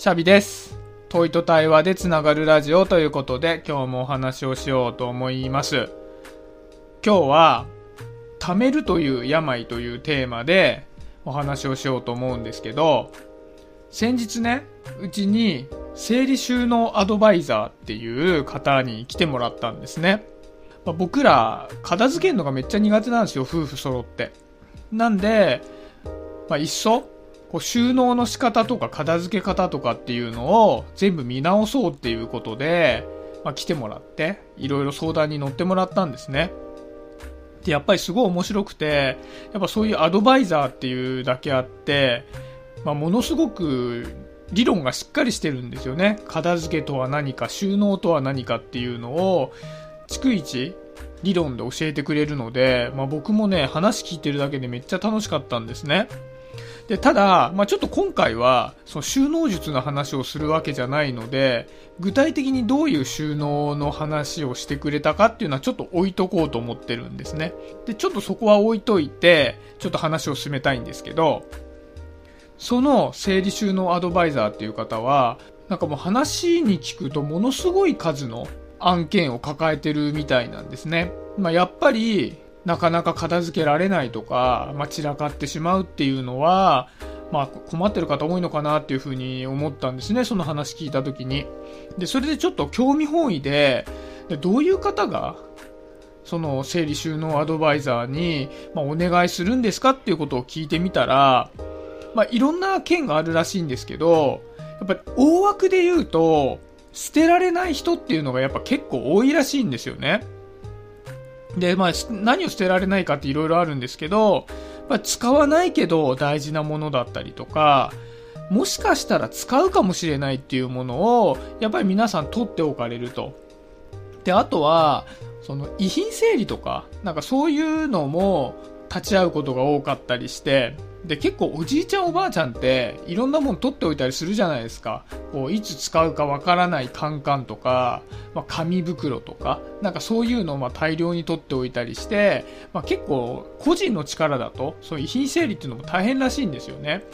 シャビです。問いと対話でつながるラジオということで、今日もお話をしようと思います。今日は、溜めるという病というテーマでお話をしようと思うんですけど、先日ね、うちに生理収納アドバイザーっていう方に来てもらったんですね。僕ら、片付けるのがめっちゃ苦手なんですよ、夫婦揃って。なんで、いっそ、こう収納の仕方とか片付け方とかっていうのを全部見直そうっていうことで、来てもらっていろいろ相談に乗ってもらったんですね。で、やっぱりすごい面白くて、やっぱそういうアドバイザーっていうだけあって、ものすごく理論がしっかりしてるんですよね。片付けとは何か、収納とは何かっていうのを逐一理論で教えてくれるので、僕もね、話聞いてるだけでめっちゃ楽しかったんですね。で、ただ、ちょっと今回はその収納術の話をするわけじゃないので、具体的にどういう収納の話をしてくれたかっていうのはちょっと置いとこうと思ってるんですね。で、ちょっとそこは置いといて、ちょっと話を進めたいんですけど、その整理収納アドバイザーっていう方は、なんかもう話に聞くとものすごい数の案件を抱えてるみたいなんですね。やっぱり、なかなか片付けられないとか、散らかってしまうっていうのは、困ってる方多いのかなっていうふうに思ったんですね、その話聞いたときに。で、それでちょっと興味本位で、どういう方が、その整理収納アドバイザーに、お願いするんですかっていうことを聞いてみたら、いろんな件があるらしいんですけど、やっぱり大枠で言うと、捨てられない人っていうのがやっぱ結構多いらしいんですよね。で、何を捨てられないかっていろいろあるんですけど、使わないけど大事なものだったりとか、もしかしたら使うかもしれないっていうものを、やっぱり皆さん取っておかれると。で、あとは、その遺品整理とか、なんかそういうのも立ち会うことが多かったりして、で、結構おじいちゃんおばあちゃんっていろんなもの取っておいたりするじゃないですか。こういつ使うかわからないカンカンとか、紙袋とか、なんかそういうのを大量に取っておいたりして、結構個人の力だとそういう遺品整理っていうのも大変らしいんですよね。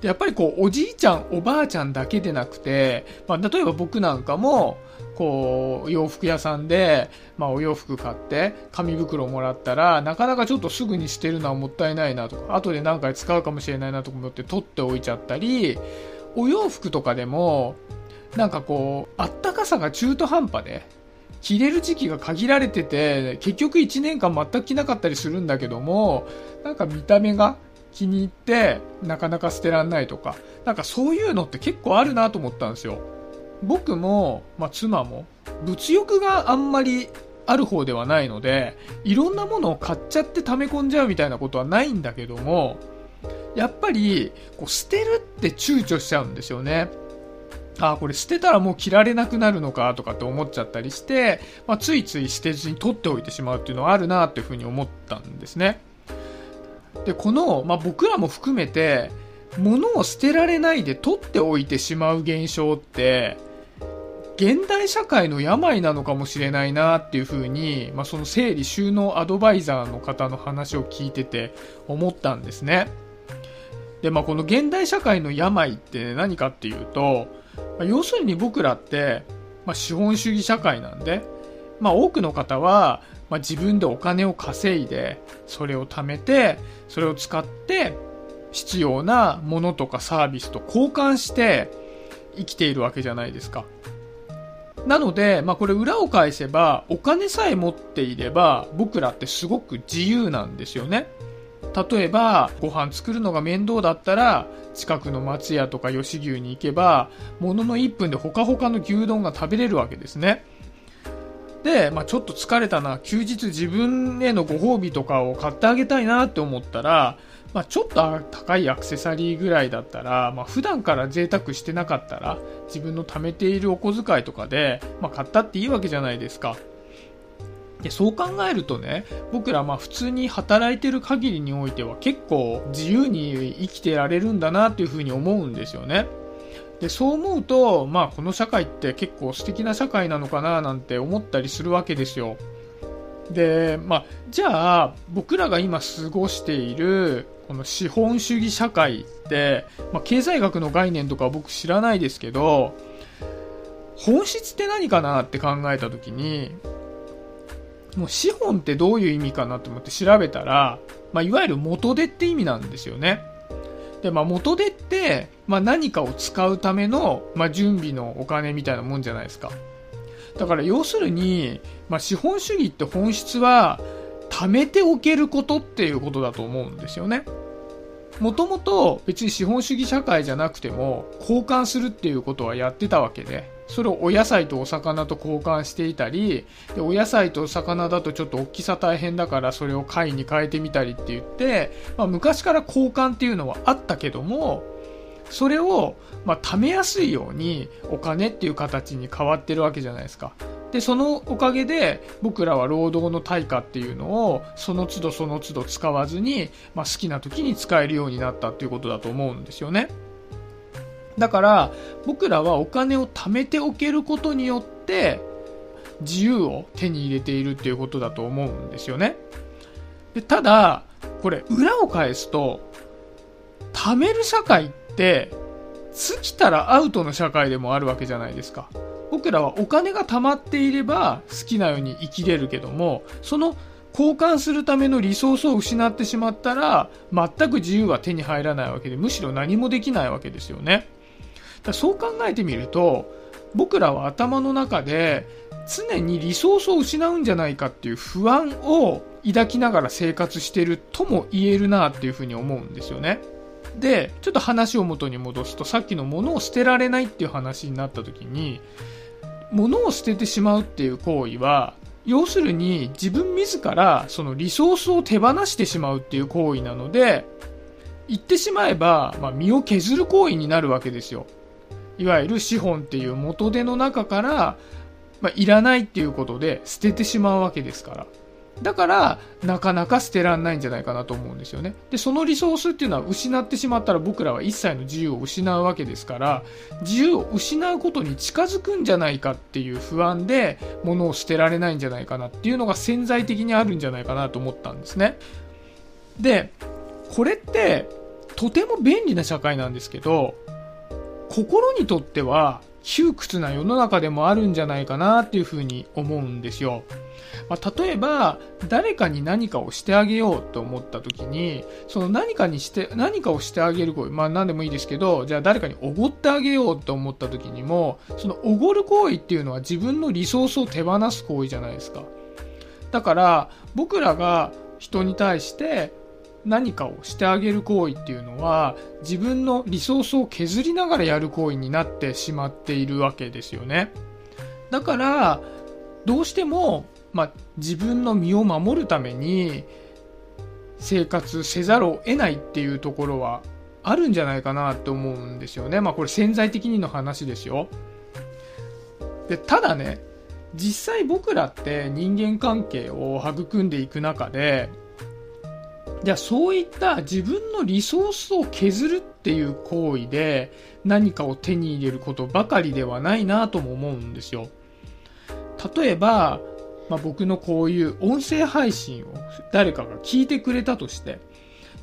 で、やっぱりこうおじいちゃんおばあちゃんだけでなくて、例えば僕なんかもこう洋服屋さんで、お洋服買って紙袋をもらったら、なかなかちょっとすぐに捨てるのはもったいないなとか、後で何回使うかもしれないなと思って取っておいちゃったり、お洋服とかでもなんかこうあったかさが中途半端で着れる時期が限られてて、結局1年間全く着なかったりするんだけども、なんか見た目が気に入ってなかなか捨てらんないとか、なんかそういうのって結構あるなと思ったんですよ。僕も、妻も物欲があんまりある方ではないので、いろんなものを買っちゃって溜め込んじゃうみたいなことはないんだけども、やっぱりこう捨てるって躊躇しちゃうんですよね。ああ、これ捨てたらもう着られなくなるのかとかって思っちゃったりして、ついつい捨てずに取っておいてしまうっていうのはあるなっていうふうに思ったんですね。で、この、僕らも含めて物を捨てられないで取っておいてしまう現象って現代社会の病なのかもしれないなっていうふうに、その整理収納アドバイザーの方の話を聞いてて思ったんですね。で、この現代社会の病って何かっていうと、要するに僕らって、資本主義社会なんで、多くの方は、自分でお金を稼いで、それを貯めて、それを使って必要なものとかサービスと交換して生きているわけじゃないですか。なので、これ裏を返せば、お金さえ持っていれば僕らってすごく自由なんですよね。例えばご飯作るのが面倒だったら、近くの松屋とか吉牛に行けばものの1分でほかほかの牛丼が食べれるわけですね。で、ちょっと疲れたな、休日自分へのご褒美とかを買ってあげたいなって思ったら、ちょっと高いアクセサリーぐらいだったら、普段から贅沢してなかったら、自分の貯めているお小遣いとかで、買ったっていいわけじゃないですか。で、そう考えるとね、僕ら普通に働いてる限りにおいては結構自由に生きてられるんだなというふうに思うんですよね。で、そう思うと、この社会って結構素敵な社会なのかななんて思ったりするわけですよ。で、まあ、じゃあ僕らが今過ごしているこの資本主義社会って、まあ、経済学の概念とかは僕知らないですけど、本質って何かなって考えた時に、もう資本ってどういう意味かなと思って調べたら、まあ、いわゆる元手って意味なんですよね。で、まあ、元手って、まあ、何かを使うための、まあ、準備のお金みたいなもんじゃないですか。だから要するに、まあ、資本主義って本質は貯めておけることっていうことだと思うんですよね。もともと別に資本主義社会じゃなくても交換するっていうことはやってたわけで、それをお野菜とお魚と交換していたり、でお野菜とお魚だとちょっと大きさ大変だからそれを貝に変えてみたりって言って、まあ、昔から交換っていうのはあったけども、それをまあ貯めやすいようにお金っていう形に変わってるわけじゃないですか。でそのおかげで僕らは労働の対価っていうのをその都度その都度使わずに、まあ、好きな時に使えるようになったっていうことだと思うんですよね。だから僕らはお金を貯めておけることによって自由を手に入れているっていうことだと思うんですよね。でただこれ裏を返すと、貯める社会って尽きたらアウトの社会でもあるわけじゃないですか。僕らはお金が貯まっていれば好きなように生きれるけども、その交換するためのリソースを失ってしまったら全く自由は手に入らないわけで、むしろ何もできないわけですよね。だそう考えてみると、僕らは頭の中で常にリソースを失うんじゃないかっていう不安を抱きながら生活しているとも言えるなっていうふうに思うんですよね。でちょっと話を元に戻すと、さっきの物を捨てられないっていう話になった時に、物を捨ててしまうっていう行為は要するに自分自らそのリソースを手放してしまうっていう行為なので、言ってしまえば、まあ、身を削る行為になるわけですよ。いわゆる資本っていう元手の中から、まあ、いらないっていうことで捨ててしまうわけですから、だからなかなか捨てらんないんじゃないかなと思うんですよね。でそのリソースっていうのは失ってしまったら僕らは一切の自由を失うわけですから、自由を失うことに近づくんじゃないかっていう不安で物を捨てられないんじゃないかなっていうのが潜在的にあるんじゃないかなと思ったんですね。でこれってとても便利な社会なんですけど、心にとっては窮屈な世の中でもあるんじゃないかなっていうふうに思うんですよ。まあ、例えば誰かに何かをしてあげようと思った時に、その何かをしてあげる行為、まあ何でもいいですけど、じゃあ誰かにおごってあげようと思った時にも、そのおごる行為っていうのは自分のリソースを手放す行為じゃないですか。だから僕らが人に対して何かをしてあげる行為っていうのは自分のリソースを削りながらやる行為になってしまっているわけですよね。だからどうしても、まあ、自分の身を守るために生活せざるを得ないっていうところはあるんじゃないかなと思うんですよね。まあこれ潜在的にの話ですよ。でただね、実際僕らって人間関係を育んでいく中で、じゃあそういった自分のリソースを削るっていう行為で何かを手に入れることばかりではないなとも思うんですよ。例えば、まあ、僕のこういう音声配信を誰かが聞いてくれたとして、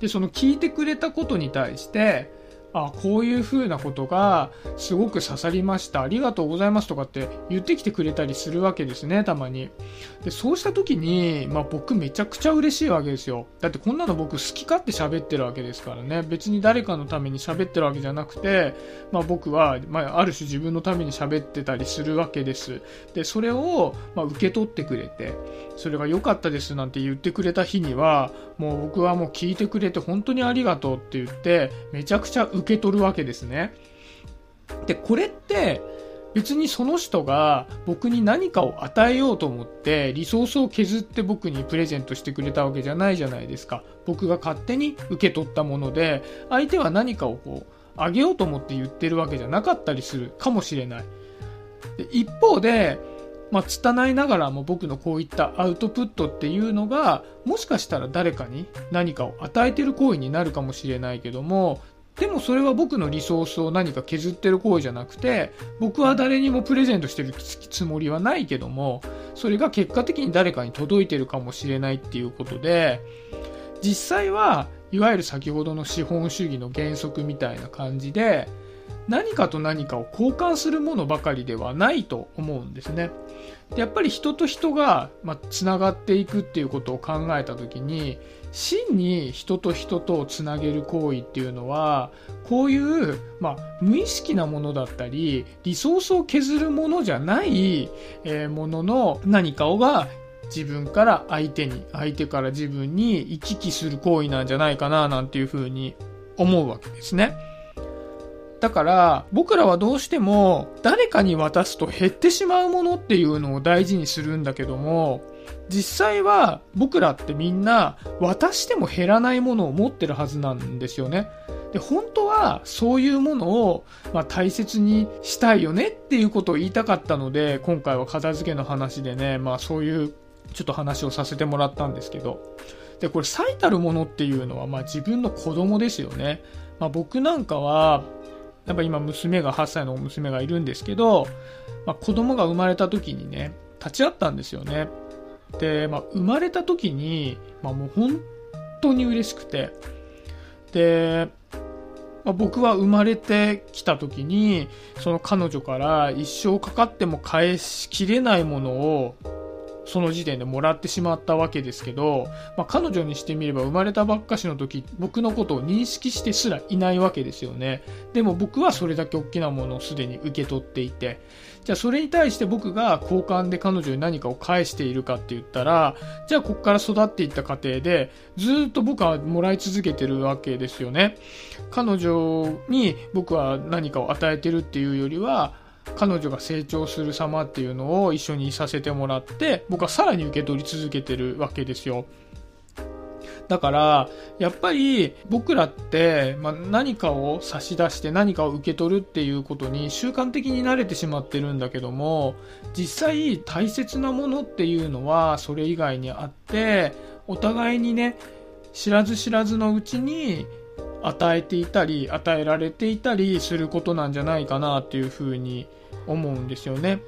でその聞いてくれたことに対して、あこういうふうなことがすごく刺さりました、ありがとうございますとかって言ってきてくれたりするわけですね、たまに。でそうした時に、まあ、僕めちゃくちゃ嬉しいわけですよ。だってこんなの僕好き勝手喋ってるわけですからね。別に誰かのために喋ってるわけじゃなくて、まあ、僕は、まあ、ある種自分のために喋ってたりするわけです。でそれを、まあ、受け取ってくれて、それが良かったですなんて言ってくれた日には、もう僕はもう聞いてくれて本当にありがとうって言ってめちゃくちゃ受け取るわけですね。でこれって別にその人が僕に何かを与えようと思ってリソースを削って僕にプレゼントしてくれたわけじゃないじゃないですか。僕が勝手に受け取ったもので、相手は何かをこうあげようと思って言ってるわけじゃなかったりするかもしれない。で一方で、まあ、拙いながらも僕のこういったアウトプットっていうのがもしかしたら誰かに何かを与えてる行為になるかもしれないけども、でもそれは僕のリソースを何か削ってる行為じゃなくて、僕は誰にもプレゼントしてるつもりはないけども、それが結果的に誰かに届いてるかもしれないっていうことで、実際はいわゆる先ほどの資本主義の原則みたいな感じで、何かと何かを交換するものばかりではないと思うんですね。でやっぱり人と人がつながっていくっていうことを考えたときに、真に人と人とをつなげる行為っていうのは、こういう、無意識なものだったりリソースを削るものじゃない、ものの何かをが自分から相手に、相手から自分に行き来する行為なんじゃないかななんていうふうに思うわけですね。だから僕らはどうしても誰かに渡すと減ってしまうものっていうのを大事にするんだけども、実際は僕らってみんな渡しても減らないものを持ってるはずなんですよね。で本当はそういうものを大切にしたいよねっていうことを言いたかったので、今回は片付けの話でね、そういうちょっと話をさせてもらったんですけど、でこれ最たるものっていうのは自分の子供ですよね。僕なんかはやっぱ今娘が8歳の娘がいるんですけど、子供が生まれた時にね立ち会ったんですよね。で、生まれた時に、もう本当に嬉しくて、で、僕は生まれてきた時にその彼女から一生かかっても返しきれないものをその時点でもらってしまったわけですけど、彼女にしてみれば生まれたばっかしの時、僕のことを認識してすらいないわけですよね。でも僕はそれだけ大きなものをすでに受け取っていて、じゃあそれに対して僕が交換で彼女に何かを返しているかって言ったら、じゃあここから育っていった過程でずっと僕はもらい続けてるわけですよね。彼女に僕は何かを与えてるっていうよりは、彼女が成長する様っていうのを一緒にさせてもらって、僕はさらに受け取り続けてるわけですよ。だからやっぱり僕らって、何かを差し出して何かを受け取るっていうことに習慣的に慣れてしまってるんだけども、実際大切なものっていうのはそれ以外にあって、お互いにね知らず知らずのうちに与えていたり与えられていたりすることなんじゃないかなっていうふうに思うんですよね。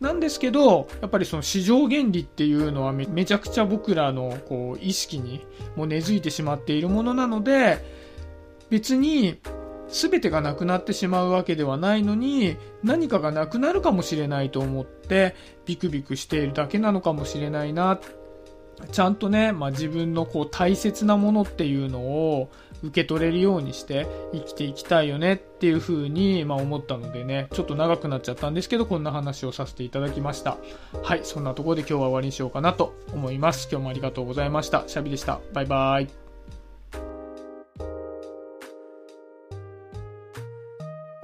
なんですけどやっぱりその市場原理っていうのはめちゃくちゃ僕らのこう意識にもう根付いてしまっているものなので、別に全てがなくなってしまうわけではないのに、何かがなくなるかもしれないと思ってビクビクしているだけなのかもしれないなって、ちゃんとね、自分のこう大切なものっていうのを受け取れるようにして生きていきたいよねっていう風に思ったのでね、ちょっと長くなっちゃったんですけどこんな話をさせていただきました。はい、そんなところで今日は終わりにしようかなと思います。今日もありがとうございました。シャビでした。バイバイ。